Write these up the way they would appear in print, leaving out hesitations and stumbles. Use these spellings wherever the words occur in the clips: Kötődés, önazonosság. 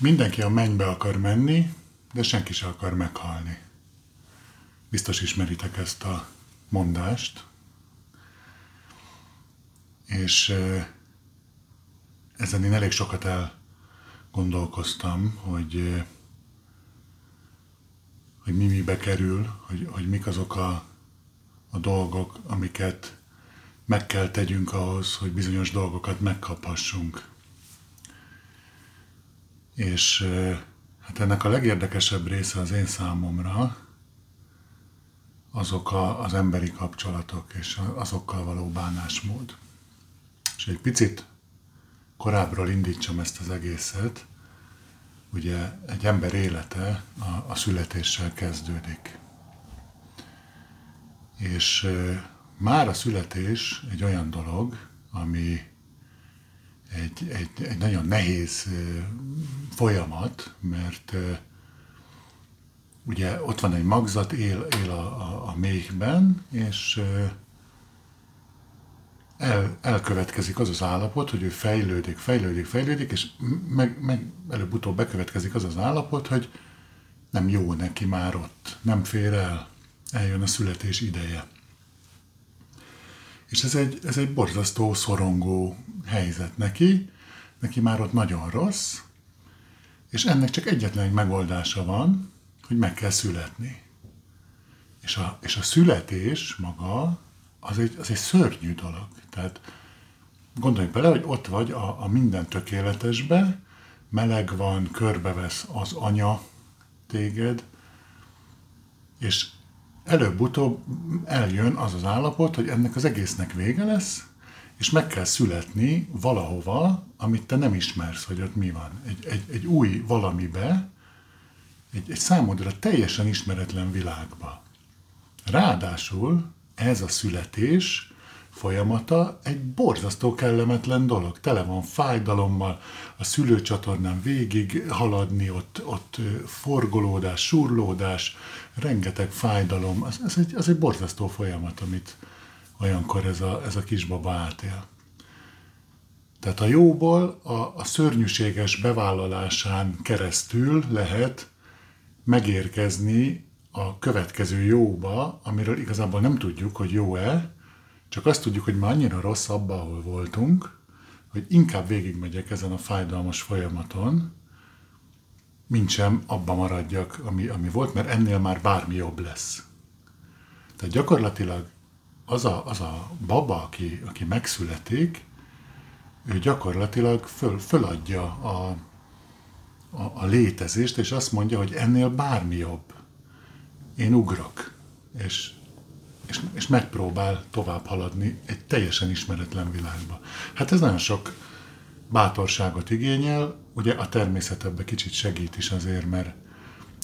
Mindenki a mennybe akar menni, de senki sem akar meghalni. Biztos ismeritek ezt a mondást. És ezen én elég sokat elgondolkoztam, hogy mibe kerül, hogy mik azok a dolgok, amiket meg kell tegyünk ahhoz, hogy bizonyos dolgokat megkaphassunk. És hát ennek a legérdekesebb része az én számomra azok az emberi kapcsolatok és azokkal való bánásmód. És egy picit korábbról indítsam ezt az egészet, ugye egy ember élete a születéssel kezdődik. És már a születés egy olyan dolog, ami egy nagyon nehéz folyamat, mert ugye ott van egy magzat, él a méhben, és elkövetkezik az az állapot, hogy ő fejlődik, és meg előbb-utóbb bekövetkezik az az állapot, hogy nem jó neki már ott, nem fér el, eljön a születés ideje. És ez egy borzasztó, szorongó helyzet neki már ott nagyon rossz, és ennek csak egyetlen egy megoldása van, hogy meg kell születni. És a születés maga az egy szörnyű dolog. Tehát gondolj bele, hogy ott vagy a minden tökéletesbe, meleg van, körbevesz az anya téged, és előbb-utóbb eljön az az állapot, hogy ennek az egésznek vége lesz, és meg kell születni valahova, amit te nem ismersz, hogy ott mi van. Egy új valamibe, egy számodra teljesen ismeretlen világba. Ráadásul ez a születés folyamata egy borzasztó kellemetlen dolog. Tele van fájdalommal, a szülőcsatornán végig haladni, ott forgolódás, surlódás, rengeteg fájdalom. Ez egy borzasztó folyamat, amit olyankor ez a kisbaba átél. Tehát a jóból a szörnyűséges bevállalásán keresztül lehet megérkezni a következő jóba, amiről igazából nem tudjuk, hogy jó-e, csak azt tudjuk, hogy már annyira rossz abban, ahol voltunk, hogy inkább végigmegyek ezen a fájdalmas folyamaton, mintsem abba maradjak, ami volt, mert ennél már bármi jobb lesz. Tehát gyakorlatilag az a baba, aki megszületik, ő gyakorlatilag föladja a létezést, és azt mondja, hogy ennél bármi jobb. Én ugrok, és megpróbál tovább haladni egy teljesen ismeretlen világba. Hát ez nagyon sok bátorságot igényel, ugye a természet ebbe kicsit segít is azért, mert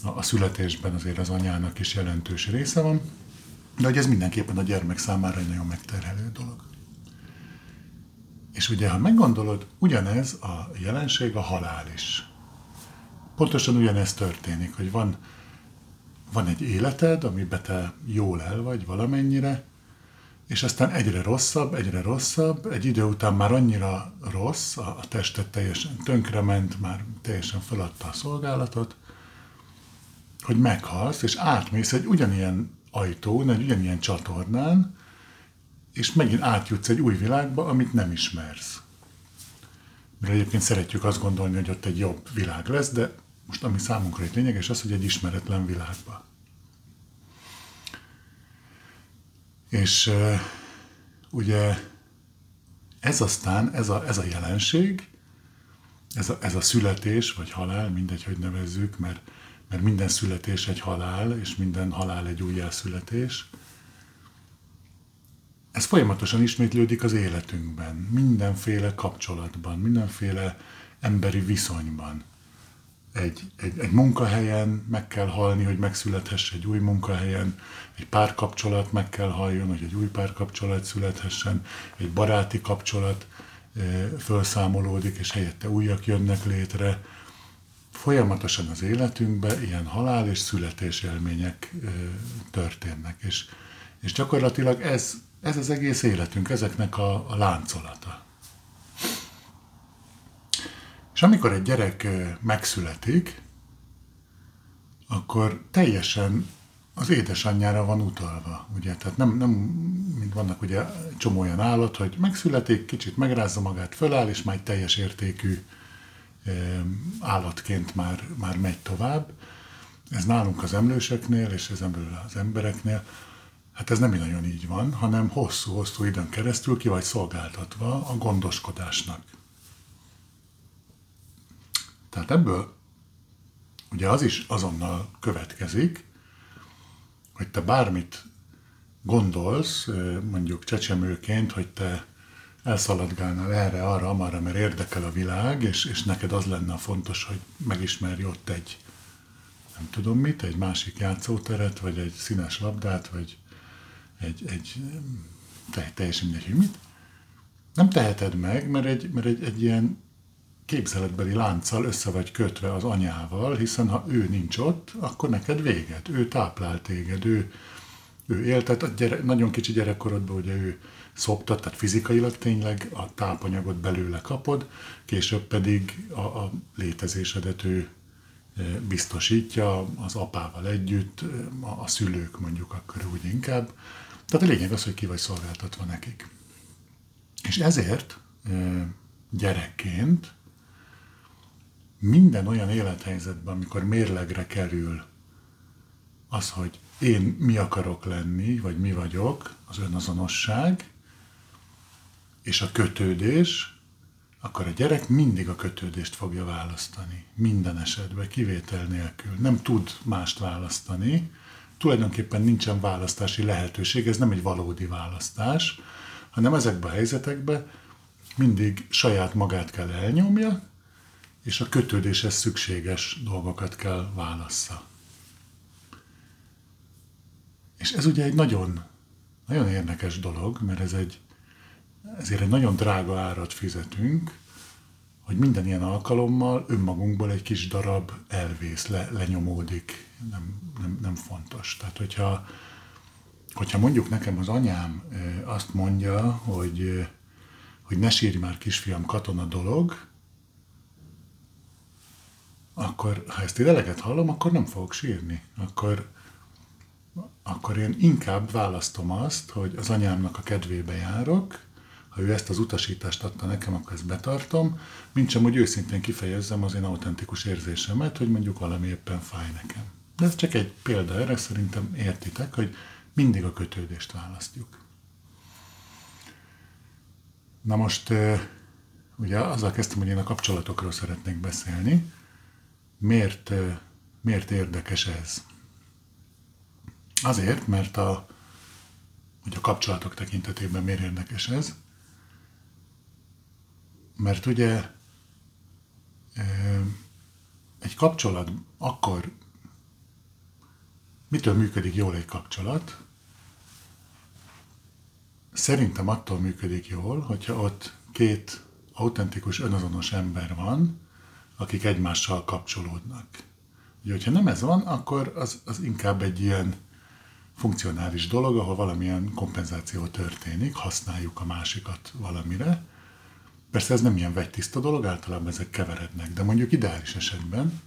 a születésben azért az anyának is jelentős része van, de hogy ez mindenképpen a gyermek számára egy nagyon megterhelő dolog. És ugye, ha meggondolod, ugyanez a jelenség a halál is. Pontosan ugyanez történik, hogy van egy életed, amiben te jól el vagy valamennyire, és aztán egyre rosszabb, egy idő után már annyira rossz, a tested teljesen tönkrement, már teljesen feladta a szolgálatot, hogy meghalsz, és átmész egy ugyanilyen ajtón, egy ugyanilyen csatornán, és megint átjutsz egy új világba, amit nem ismersz. Mert egyébként szeretjük azt gondolni, hogy ott egy jobb világ lesz, de most ami számunkra itt lényeges az, hogy egy ismeretlen világban. És ugye ez a jelenség, ez a születés vagy halál, mindegy, hogy nevezzük, mert minden születés egy halál, és minden halál egy újjászületés. Ez folyamatosan ismétlődik az életünkben, mindenféle kapcsolatban, mindenféle emberi viszonyban. Egy munkahelyen meg kell halni, hogy megszülethess egy új munkahelyen, egy párkapcsolat meg kell haljon, hogy egy új párkapcsolat születhessen, egy baráti kapcsolat felszámolódik, és helyette újak jönnek létre. Folyamatosan az életünkben ilyen halál és születés élmények történnek, és gyakorlatilag ez az egész életünk, ezeknek a láncolata. És amikor egy gyerek megszületik, akkor teljesen az édesanyjára van utalva, ugye? Tehát nem mint vannak ugye csomó olyan állat, hogy megszületik, kicsit megrázza magát, föláll, és már egy teljes értékű állatként már megy tovább. Ez nálunk az emlőseknél, és ezen belül az embereknél, hát ez nem nagyon így van, hanem hosszú-hosszú időn keresztül ki vagy szolgáltatva a gondoskodásnak. Tehát ebből ugye az is azonnal következik, hogy te bármit gondolsz, mondjuk csecsemőként, hogy te elszaladgálnál erre, arra, amarra, mert érdekel a világ, és neked az lenne a fontos, hogy megismerj ott egy, nem tudom mit, egy másik játszóteret, vagy egy színes labdát, vagy egy teljesen mindegy, hogy mit. Nem teheted meg, mert egy ilyen képzeletbeli lánccal össze vagy kötve az anyával, hiszen ha ő nincs ott, akkor neked véged. Ő táplál téged, ő él, tehát nagyon kicsi gyerekkorodban ugye ő szoptat, tehát fizikailag tényleg a tápanyagot belőle kapod, később pedig a létezésedet ő biztosítja az apával együtt, a szülők mondjuk akkor úgy inkább. Tehát a lényeg az, hogy ki vagy szolgáltatva nekik. És ezért gyerekként minden olyan élethelyzetben, amikor mérlegre kerül az, hogy én mi akarok lenni, vagy mi vagyok, az önazonosság és a kötődés, akkor a gyerek mindig a kötődést fogja választani. Minden esetben, kivétel nélkül. Nem tud mást választani. Tulajdonképpen nincsen választási lehetőség, ez nem egy valódi választás, hanem ezekben a helyzetekben mindig saját magát kell elnyomja, és a kötődéshez szükséges dolgokat kell válassza. És ez ugye egy nagyon, nagyon érdekes dolog, mert ezért egy nagyon drága árat fizetünk, hogy minden ilyen alkalommal önmagunkból egy kis darab elvész, lenyomódik, nem fontos. Tehát hogyha mondjuk nekem az anyám azt mondja, hogy ne sírj már kisfiam, katona dolog, akkor ha ezt eleget hallom, akkor nem fogok sírni. Akkor én inkább választom azt, hogy az anyámnak a kedvébe járok, ha ő ezt az utasítást adta nekem, akkor ezt betartom, mintsem, hogy őszintén kifejezzem az én autentikus érzésemet, hogy mondjuk valami éppen fáj nekem. De ez csak egy példa erre, szerintem értitek, hogy mindig a kötődést választjuk. Na most, ugye azzal kezdtem, hogy én a kapcsolatokról szeretnék beszélni. Miért érdekes ez? Azért, mert a kapcsolatok tekintetében miért érdekes ez? Mert ugye egy kapcsolat akkor, mitől működik jól egy kapcsolat? Szerintem attól működik jól, hogyha ott két autentikus, önazonos ember van, akik egymással kapcsolódnak. Ugye, hogyha nem ez van, akkor az inkább egy ilyen funkcionális dolog, ahol valamilyen kompenzáció történik, használjuk a másikat valamire. Persze ez nem ilyen vegytiszta dolog, általában ezek keverednek, de mondjuk ideális esetben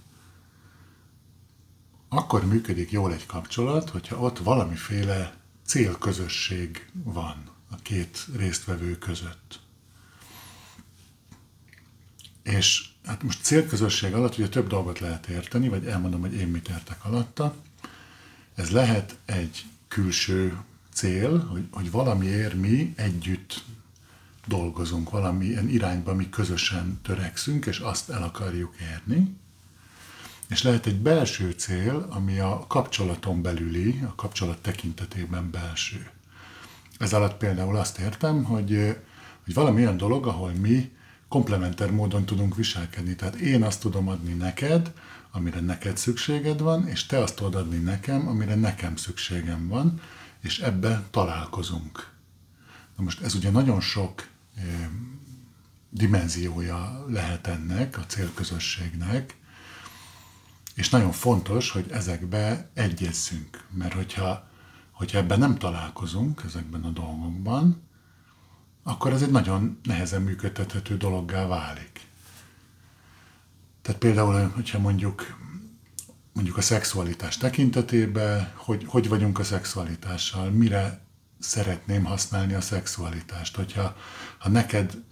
akkor működik jól egy kapcsolat, hogyha ott valamiféle célközösség van a két résztvevő között. És hát most célközösség alatt ugye több dolgot lehet érteni, vagy elmondom, hogy én mit értek alatta. Ez lehet egy külső cél, hogy valamiért mi együtt dolgozunk, valamilyen irányba mi közösen törekszünk, és azt el akarjuk érni. És lehet egy belső cél, ami a kapcsolaton belüli, a kapcsolat tekintetében belső. Ez alatt például azt értem, hogy valami olyan dolog, ahol mi komplementer módon tudunk viselkedni. Tehát én azt tudom adni neked, amire neked szükséged van, és te azt tudod adni nekem, amire nekem szükségem van, és ebben találkozunk. Na most ez ugye nagyon sok dimenziója lehet ennek, a célközösségnek, és nagyon fontos, hogy ezekbe egyezzünk, mert hogyha ebben nem találkozunk, ezekben a dolgokban, akkor ez egy nagyon nehezen működtethető dologgá válik. Tehát például, hogyha mondjuk a szexualitás tekintetében, hogy vagyunk a szexualitással, mire szeretném használni a szexualitást. Hogyha neked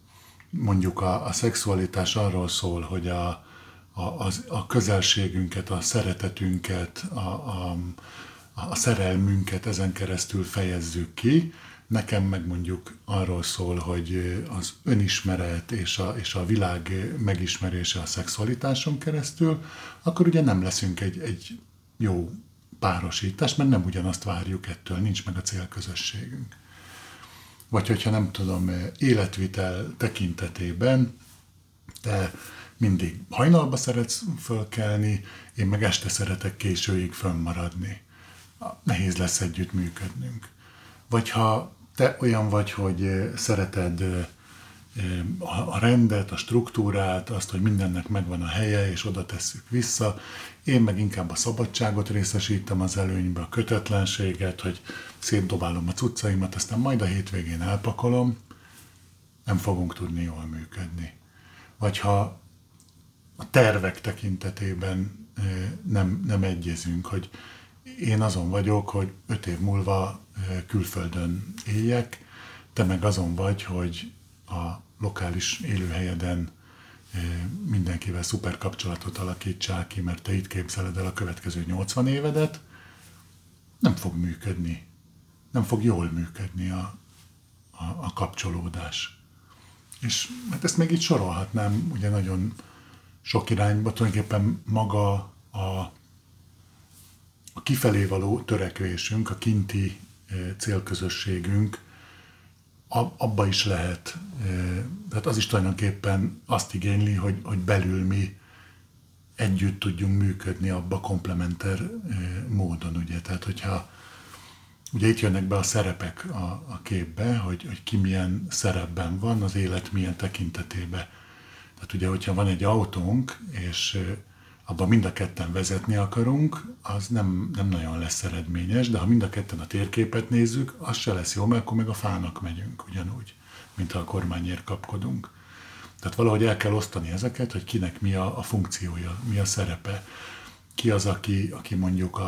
mondjuk a szexualitás arról szól, hogy a közelségünket, a szeretetünket, a szerelmünket ezen keresztül fejezzük ki, nekem meg mondjuk arról szól, hogy az önismeret és a világ megismerése a szexualitáson keresztül, akkor ugye nem leszünk egy jó párosítás, mert nem ugyanazt várjuk ettől, nincs meg a célközösségünk. Vagy hogyha nem tudom, életvitel tekintetében te mindig hajnalba szeretsz fölkelni, én meg este szeretek későig fönnmaradni. Nehéz lesz együtt működnünk. Vagy ha te olyan vagy, hogy szereted a rendet, a struktúrát, azt, hogy mindennek megvan a helye, és oda tesszük vissza. Én meg inkább a szabadságot részesítem az előnybe, a kötetlenséget, hogy szétdobálom a cuccaimat, aztán majd a hétvégén elpakolom, nem fogunk tudni jól működni. Vagy ha a tervek tekintetében nem egyezünk, hogy én azon vagyok, hogy 5 év múlva külföldön éljek, te meg azon vagy, hogy a lokális élőhelyeden mindenkivel szuper kapcsolatot alakítsál ki, mert te itt képzeled el a következő 80 évedet, nem fog működni. Nem fog jól működni a kapcsolódás. És hát ezt még így sorolhatnám, ugye nagyon sok irányba, tulajdonképpen maga a kifelé való törekvésünk, a kinti célközösségünk, abba is lehet, tehát az is tulajdonképpen azt igényli, hogy belül mi együtt tudjunk működni abba komplementer módon, ugye, tehát hogyha ugye itt jönnek be a szerepek a képbe, hogy ki milyen szerepben van, az élet milyen tekintetében. Tehát ugye, hogyha van egy autónk, és abban mind a ketten vezetni akarunk, az nem nagyon lesz eredményes, de ha mind a ketten a térképet nézzük, az se lesz jó, mert akkor meg a fának megyünk ugyanúgy, mint ha a kormányért kapkodunk. Tehát valahogy el kell osztani ezeket, hogy kinek mi a funkciója, mi a szerepe. Ki az, aki mondjuk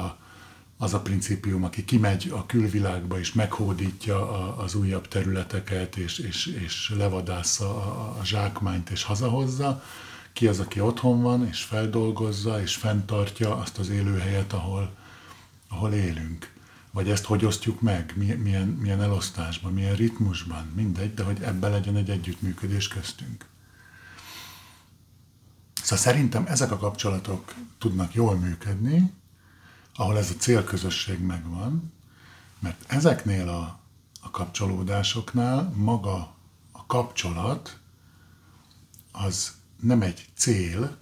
az a principium, aki kimegy a külvilágba és meghódítja az újabb területeket, és levadásza a zsákmányt és hazahozza. Ki az, aki otthon van, és feldolgozza, és fenntartja azt az élőhelyet, ahol élünk. Vagy ezt hogy osztjuk meg, milyen elosztásban, milyen ritmusban, mindegy, de hogy ebben legyen egy együttműködés köztünk. Szóval szerintem ezek a kapcsolatok tudnak jól működni, ahol ez a célközösség megvan, mert ezeknél a kapcsolódásoknál maga a kapcsolat az nem egy cél,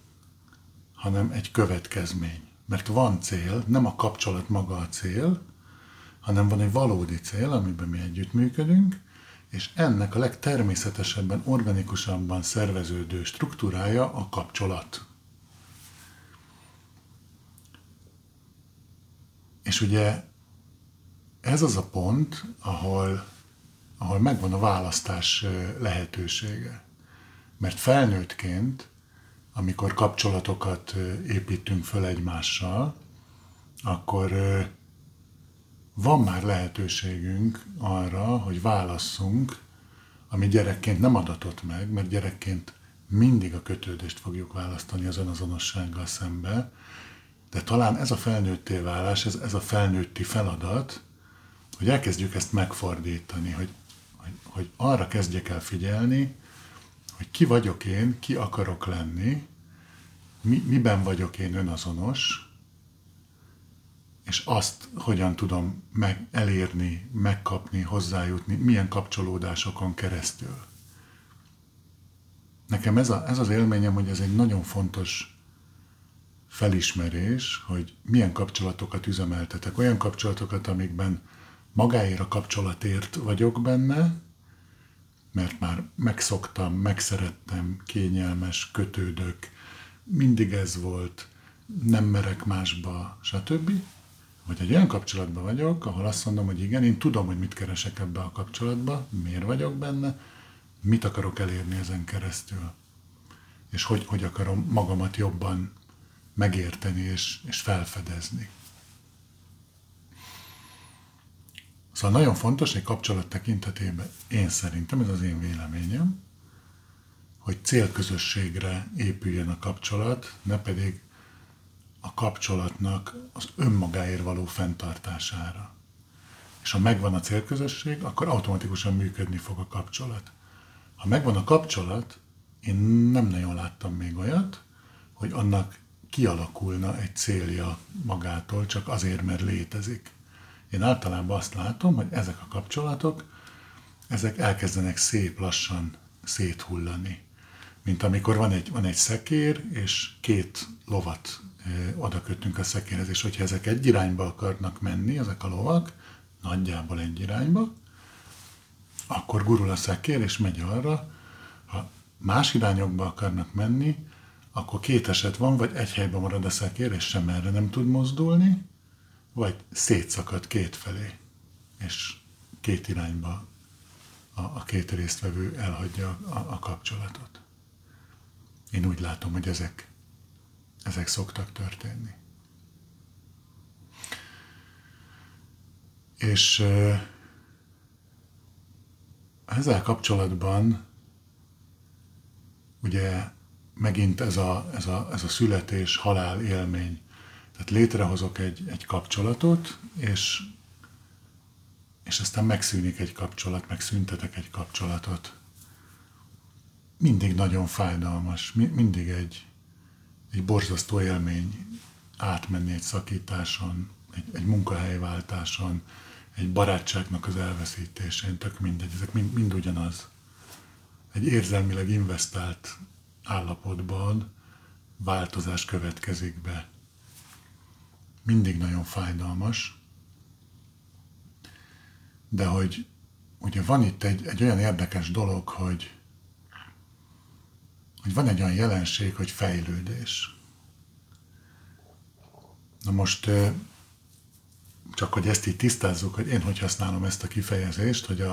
hanem egy következmény. Mert van cél, nem a kapcsolat maga a cél, hanem van egy valódi cél, amiben mi együttműködünk, és ennek a legtermészetesebben, organikusabban szerveződő struktúrája a kapcsolat. És ugye ez az a pont, ahol megvan a választás lehetősége. Mert felnőttként, amikor kapcsolatokat építünk föl egymással, akkor van már lehetőségünk arra, hogy válasszunk, ami gyerekként nem adatott meg, mert gyerekként mindig a kötődést fogjuk választani az önazonossággal szembe, de talán ez a felnőtté válás, ez a felnőtti feladat, hogy elkezdjük ezt megfordítani, hogy arra kezdjek el figyelni, hogy ki vagyok én, ki akarok lenni, miben vagyok én önazonos, és azt hogyan tudom elérni, megkapni, hozzájutni, milyen kapcsolódásokon keresztül. Nekem ez az élményem, hogy ez egy nagyon fontos felismerés, hogy milyen kapcsolatokat üzemeltetek. Olyan kapcsolatokat, amikben magáért a kapcsolatért vagyok benne, mert már megszoktam, megszerettem, kényelmes, kötődök, mindig ez volt, nem merek másba, stb. Vagy egy olyan kapcsolatban vagyok, ahol azt mondom, hogy igen, én tudom, hogy mit keresek ebbe a kapcsolatba, miért vagyok benne, mit akarok elérni ezen keresztül. és hogy akarom magamat jobban megérteni és felfedezni. Szóval nagyon fontos egy kapcsolat tekintetében, én szerintem, ez az én véleményem, hogy célközösségre épüljen a kapcsolat, ne pedig a kapcsolatnak az önmagáért való fenntartására. És ha megvan a célközösség, akkor automatikusan működni fog a kapcsolat. Ha megvan a kapcsolat, én nem nagyon láttam még olyat, hogy annak kialakulna egy célja magától, csak azért, mert létezik. Én általában azt látom, hogy ezek a kapcsolatok, ezek elkezdenek szép lassan széthullani. Mint amikor van egy szekér, és két lovat oda kötünk a szekérhez, és hogyha ezek egy irányba akarnak menni, ezek a lovak, nagyjából egy irányba, akkor gurul a szekér, és megy arra. Ha más irányokba akarnak menni, akkor két eset van, vagy egy helyben marad a szekér, és sem erre nem tud mozdulni, vagy szétszakad kétfelé, és két irányba a két résztvevő elhagyja a kapcsolatot. Én úgy látom, hogy ezek szoktak történni. És ezzel kapcsolatban ugye megint ez a születés-halál élmény. Tehát létrehozok egy kapcsolatot, és aztán megszűnik egy kapcsolat, megszüntetek egy kapcsolatot. Mindig nagyon fájdalmas, mindig egy borzasztó élmény átmenni egy szakításon, egy munkahelyváltáson, egy barátságnak az elveszítésén, tök mindegy, ezek mind ugyanaz. Egy érzelmileg investált állapotban változás következik be. Mindig nagyon fájdalmas, de hogy ugye van itt egy olyan érdekes dolog, hogy van egy olyan jelenség, hogy fejlődés. Na most csak hogy ezt így tisztázzuk, hogy én hogy használom ezt a kifejezést, hogy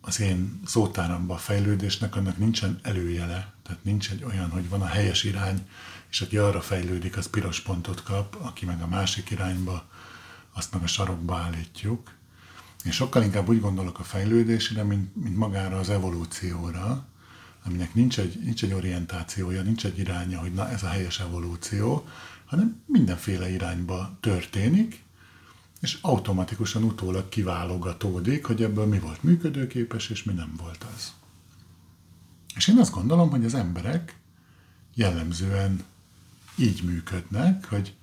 az én szótáramban a fejlődésnek annak nincsen előjele, tehát nincs egy olyan, hogy van a helyes irány, és aki arra fejlődik, az piros pontot kap, aki meg a másik irányba, azt meg a sarokba állítjuk. Én sokkal inkább úgy gondolok a fejlődésre, mint magára az evolúcióra, aminek nincs egy orientációja, nincs egy iránya, hogy na ez a helyes evolúció, hanem mindenféle irányba történik, és automatikusan utólag kiválogatódik, hogy ebből mi volt működőképes, és mi nem volt az. És én azt gondolom, hogy az emberek jellemzően így működnek, hogy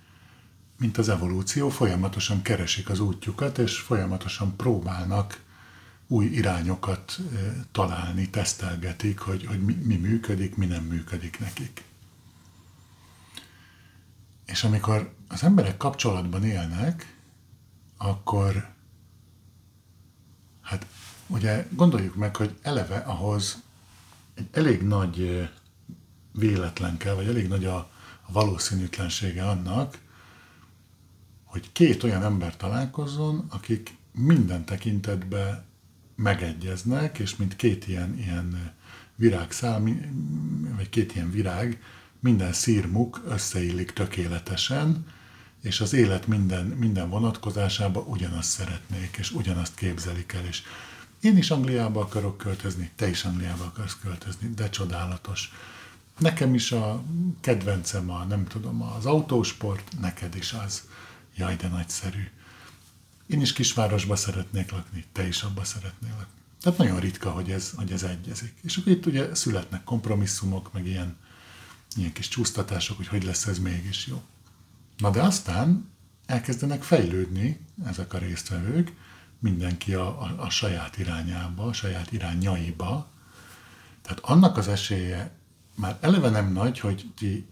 mint az evolúció, folyamatosan keresik az útjukat, és folyamatosan próbálnak új irányokat találni, tesztelgetik, hogy mi működik, mi nem működik nekik. És amikor az emberek kapcsolatban élnek, akkor hát ugye gondoljuk meg, hogy eleve ahhoz egy elég nagy véletlen kell, vagy elég nagy a valószínűtlensége annak, hogy két olyan ember találkozzon, akik minden tekintetben megegyeznek, és mint két ilyen virágszál, vagy két ilyen virág, minden szírmuk összeillik tökéletesen, és az élet minden vonatkozásába ugyanazt szeretnék, és ugyanazt képzelik el. És én is Angliába akarok költözni, te is Angliába akarsz költözni, de csodálatos. Nekem is a kedvencem az autósport, neked is az. Jaj, de nagyszerű. Én is kisvárosba szeretnék lakni, te is abba szeretnél lakni. Tehát nagyon ritka, hogy ez egyezik. És akkor itt ugye születnek kompromisszumok, meg ilyen kis csúsztatások, hogy lesz ez mégis jó. Na de aztán elkezdenek fejlődni ezek a résztvevők, mindenki a saját irányába, a saját irányaiba. Tehát annak az esélye már eleve nem nagy, hogy ti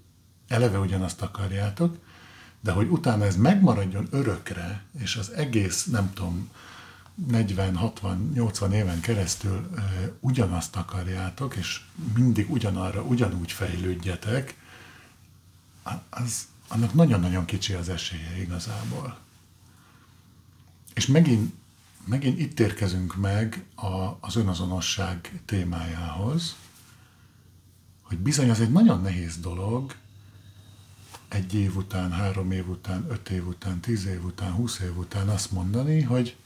eleve ugyanazt akarjátok, de hogy utána ez megmaradjon örökre, és az egész, nem tudom, 40, 60, 80 éven keresztül ugyanazt akarjátok, és mindig ugyanarra, ugyanúgy fejlődjetek, annak nagyon-nagyon kicsi az esélye igazából. És megint itt érkezünk meg az önazonosság témájához, hogy bizony az egy nagyon nehéz dolog, 1 év után, 3 év után, 5 év után, 10 év után, 20 év után azt mondani, hogy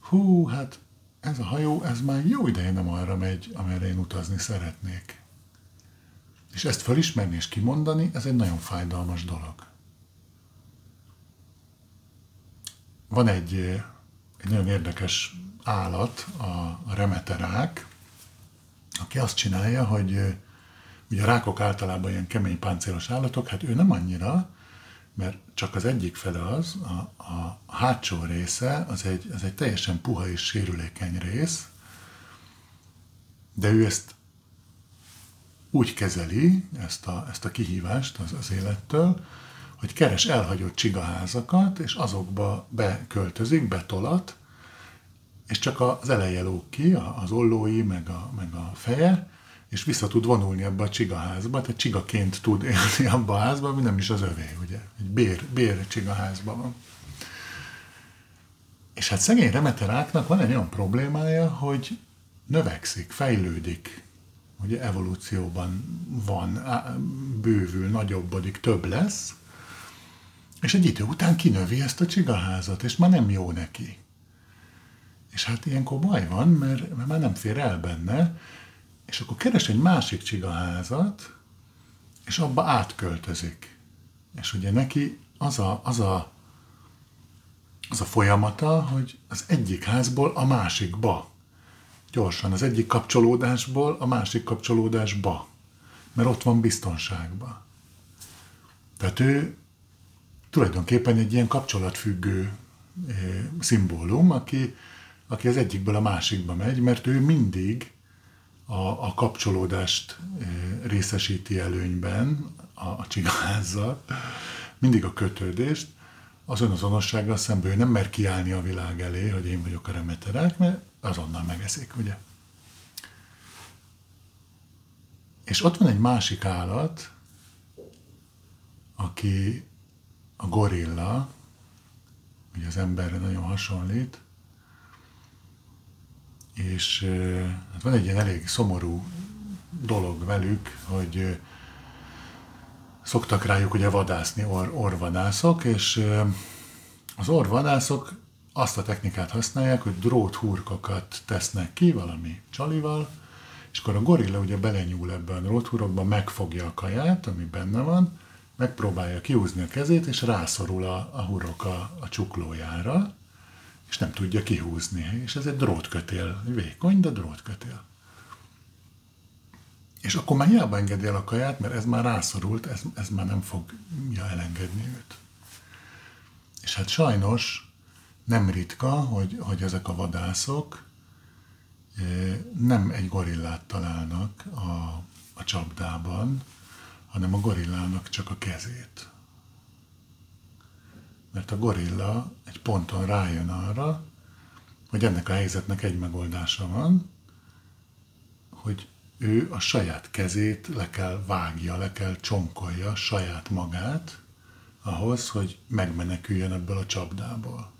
hú, hát ez a hajó, ez már jó ideje nem arra megy, amerre én utazni szeretnék. És ezt felismerni és kimondani, ez egy nagyon fájdalmas dolog. Van egy nagyon érdekes állat, a remeterák, aki azt csinálja, hogy ugye a rákok általában ilyen kemény páncélos állatok, hát ő nem annyira, mert csak az egyik fele az, a hátsó része, az egy teljesen puha és sérülékeny rész, de ő ezt úgy kezeli, ezt a kihívást az élettől, hogy keres elhagyott csigaházakat, és azokba beköltözik, betolat, és csak az eleje lóg ki, az ollói, meg a feje, és vissza tud vonulni ebbe a csigaházba, tehát csigaként tud élni abba a házba, ami nem is az övé, ugye? Egy bér csigaházba van. És hát szegény remeteráknak van egy olyan problémája, hogy növekszik, fejlődik, ugye evolúcióban van, bővül, nagyobbodik, több lesz, és egy idő után kinövi ezt a csigaházat, és már nem jó neki. És hát ilyenkor baj van, mert már nem fér el benne, és akkor keres egy másik csigaházat, és abba átköltözik. És ugye neki az a folyamata, hogy az egyik házból a másikba. Gyorsan, az egyik kapcsolódásból a másik kapcsolódásba. Mert ott van biztonságban. Tehát ő tulajdonképpen egy ilyen kapcsolatfüggő szimbólum, aki az egyikből a másikba megy, mert ő mindig a kapcsolódást részesíti előnyben a csigaházzal, mindig a kötődést, az önazonossággal szemben ő nem mer kiállni a világ elé, hogy én vagyok a remeterák, mert azonnal megeszik, ugye? És ott van egy másik állat, aki a gorilla, ugye az emberre nagyon hasonlít, és hát van egy ilyen elég szomorú dolog velük, hogy szoktak rájuk ugye vadászni orvadászok, és az orvadászok azt a technikát használják, hogy dróthurkokat tesznek ki valami csalival, és akkor a gorilla ugye belenyúl ebbe a dróthurokba, megfogja a kaját, ami benne van, megpróbálja kihúzni a kezét, és rászorul a hurok a csuklójára, és nem tudja kihúzni. És ez egy drótkötél, vékony, de drótkötél. És akkor már hiába engedi el a kaját, mert ez már rászorult, ez már nem fogja elengedni őt. És hát sajnos nem ritka, hogy ezek a vadászok nem egy gorillát találnak a csapdában, hanem a gorillának csak a kezét. Mert a gorilla egy ponton rájön arra, hogy ennek a helyzetnek egy megoldása van, hogy ő a saját kezét le kell vágja, le kell csonkolja saját magát ahhoz, hogy megmeneküljön ebből a csapdából.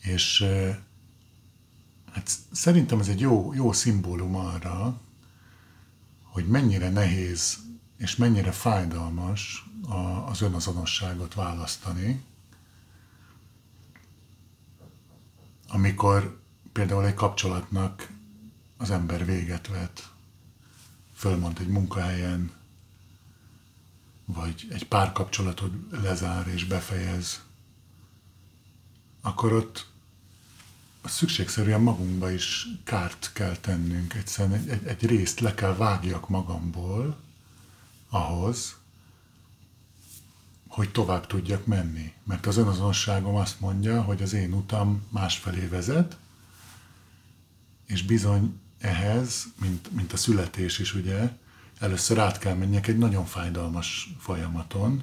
És hát szerintem ez egy jó szimbólum arra, hogy mennyire nehéz és mennyire fájdalmas az önazonosságot választani, amikor például egy kapcsolatnak az ember véget vet, fölmond egy munkahelyen, vagy egy párkapcsolatot lezár és befejez, akkor ott szükségszerűen magunkba is kárt kell tennünk, egyszerűen egy részt le kell vágjak magamból ahhoz, hogy tovább tudjak menni. Mert az önazonosságom azt mondja, hogy az én utam másfelé vezet, és bizony ehhez, mint a születés is, ugye, először át kell menjek egy nagyon fájdalmas folyamaton,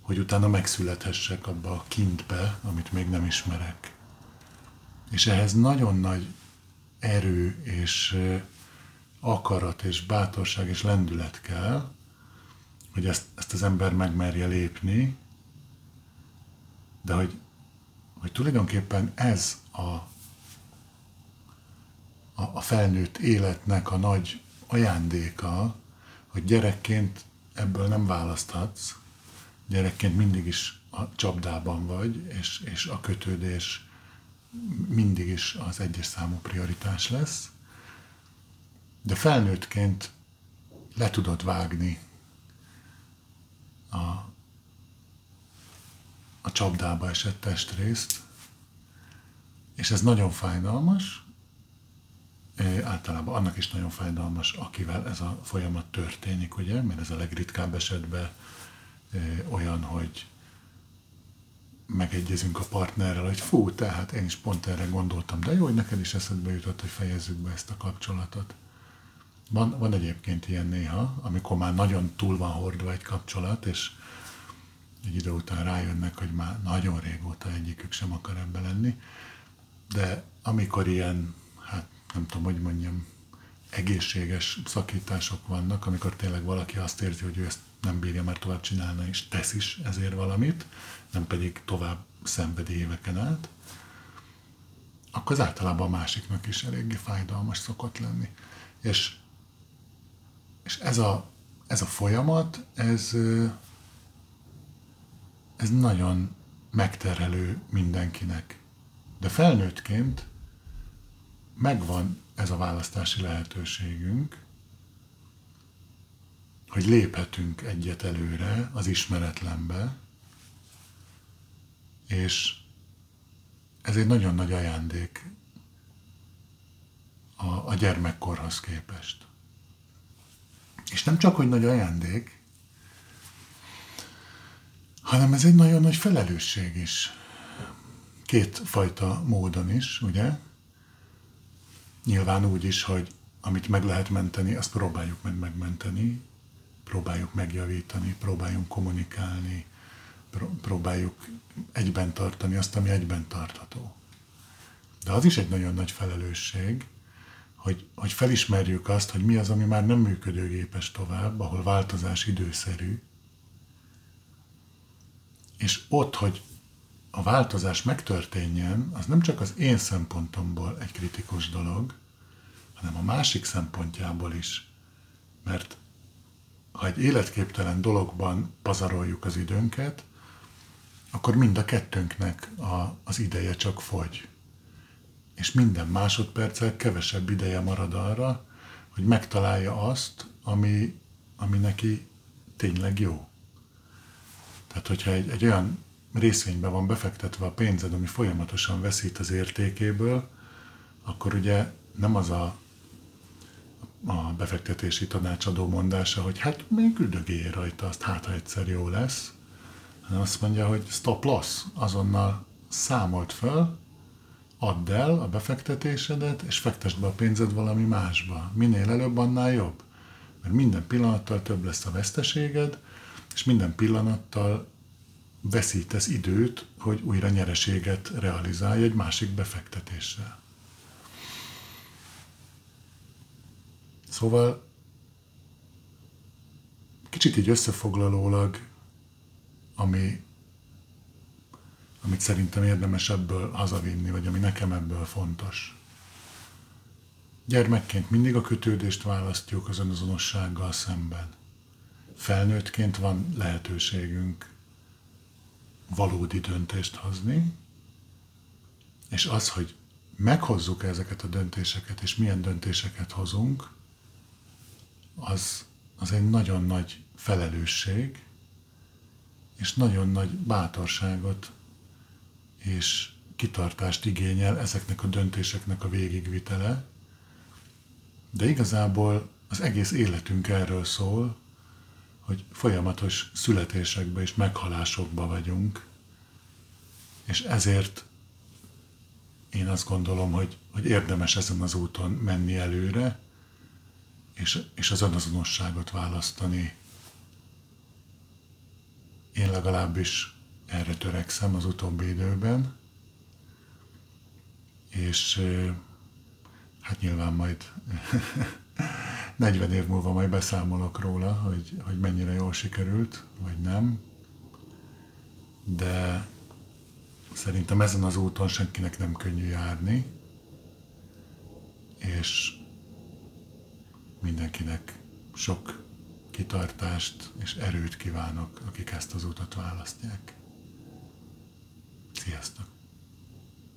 hogy utána megszülethessek abba a kintbe, amit még nem ismerek. És ehhez nagyon nagy erő és akarat és bátorság és lendület kell, hogy ezt az ember megmerje lépni, de hogy tulajdonképpen ez a felnőtt életnek a nagy ajándéka, hogy gyerekként ebből nem választhatsz, gyerekként mindig is a csapdában vagy, és a kötődés mindig is az egyes számú prioritás lesz, de felnőttként le tudod vágni a csapdába esett testrészt, és ez nagyon fájdalmas, általában annak is nagyon fájdalmas, akivel ez a folyamat történik, ugye, mert ez a legritkább esetben olyan, hogy megegyezünk a partnerrel, hogy fú, tehát én is pont erre gondoltam, de jó, hogy neked is eszedbe jutott, hogy fejezzük be ezt a kapcsolatot. Van egyébként ilyen néha, amikor már nagyon túl van hordva egy kapcsolat, és egy idő után rájönnek, hogy már nagyon régóta egyikük sem akar ebbe lenni, de amikor ilyen, hát nem tudom, hogy mondjam, egészséges szakítások vannak, amikor tényleg valaki azt érzi, hogy ő ezt nem bírja már tovább csinálni, és tesz is ezért valamit, nem pedig tovább szenvedi éveken át, akkor az általában a másiknak is eléggé fájdalmas szokott lenni. És ez a folyamat, ez nagyon megterhelő mindenkinek. De felnőttként megvan ez a választási lehetőségünk, hogy léphetünk egyet előre az ismeretlenbe, és ez egy nagyon nagy ajándék a gyermekkorhoz képest. És nem csak, hogy nagy ajándék, hanem ez egy nagyon nagy felelősség is. Kétfajta módon is, ugye? Nyilván úgy is, hogy amit meg lehet menteni, azt próbáljuk meg megmenteni, próbáljuk megjavítani, próbáljunk kommunikálni, próbáljuk egyben tartani azt, ami egyben tartható. De az is egy nagyon nagy felelősség, hogy felismerjük azt, hogy mi az, ami már nem működőgépes tovább, ahol változás időszerű, és ott, hogy a változás megtörténjen, az nem csak az én szempontomból egy kritikus dolog, hanem a másik szempontjából is. Mert ha egy életképtelen dologban pazaroljuk az időnket, akkor mind a kettőnknek az ideje csak fogy. És minden másodperccel kevesebb ideje marad arra, hogy megtalálja azt, ami neki tényleg jó. Tehát, hogyha egy olyan részvényben van befektetve a pénzed, ami folyamatosan veszít az értékéből, akkor ugye nem az a befektetési tanácsadó mondása, hogy hát még üldögél rajta, azt hát, ha egyszer jó lesz, hanem azt mondja, hogy stop loss, azonnal számolt föl, add el a befektetésedet, és fektesd be a pénzed valami másba. Minél előbb, annál jobb. Mert minden pillanattal több lesz a veszteséged, és minden pillanattal veszítesz időt, hogy újra nyereséget realizálj egy másik befektetéssel. Szóval kicsit így összefoglalólag, amit szerintem érdemes ebből hazavinni, vagy ami nekem ebből fontos. Gyermekként mindig a kötődést választjuk az önazonossággal szemben. Felnőttként van lehetőségünk valódi döntést hozni, és az, hogy meghozzuk ezeket a döntéseket, és milyen döntéseket hozunk, az egy nagyon nagy felelősség, és nagyon nagy bátorságot és kitartást igényel ezeknek a döntéseknek a végigvitele, de igazából az egész életünk erről szól, hogy folyamatos születésekbe és meghalásokba vagyunk, és ezért én azt gondolom, hogy érdemes ezen az úton menni előre, és az önazonosságot választani. Én legalábbis erre törekszem az utóbbi időben, és hát nyilván majd 40 év múlva majd beszámolok róla, hogy mennyire jól sikerült, vagy nem. De szerintem ezen az úton senkinek nem könnyű járni, és mindenkinek sok kitartást és erőt kívánok, akik ezt az utat választják. Sziasztok!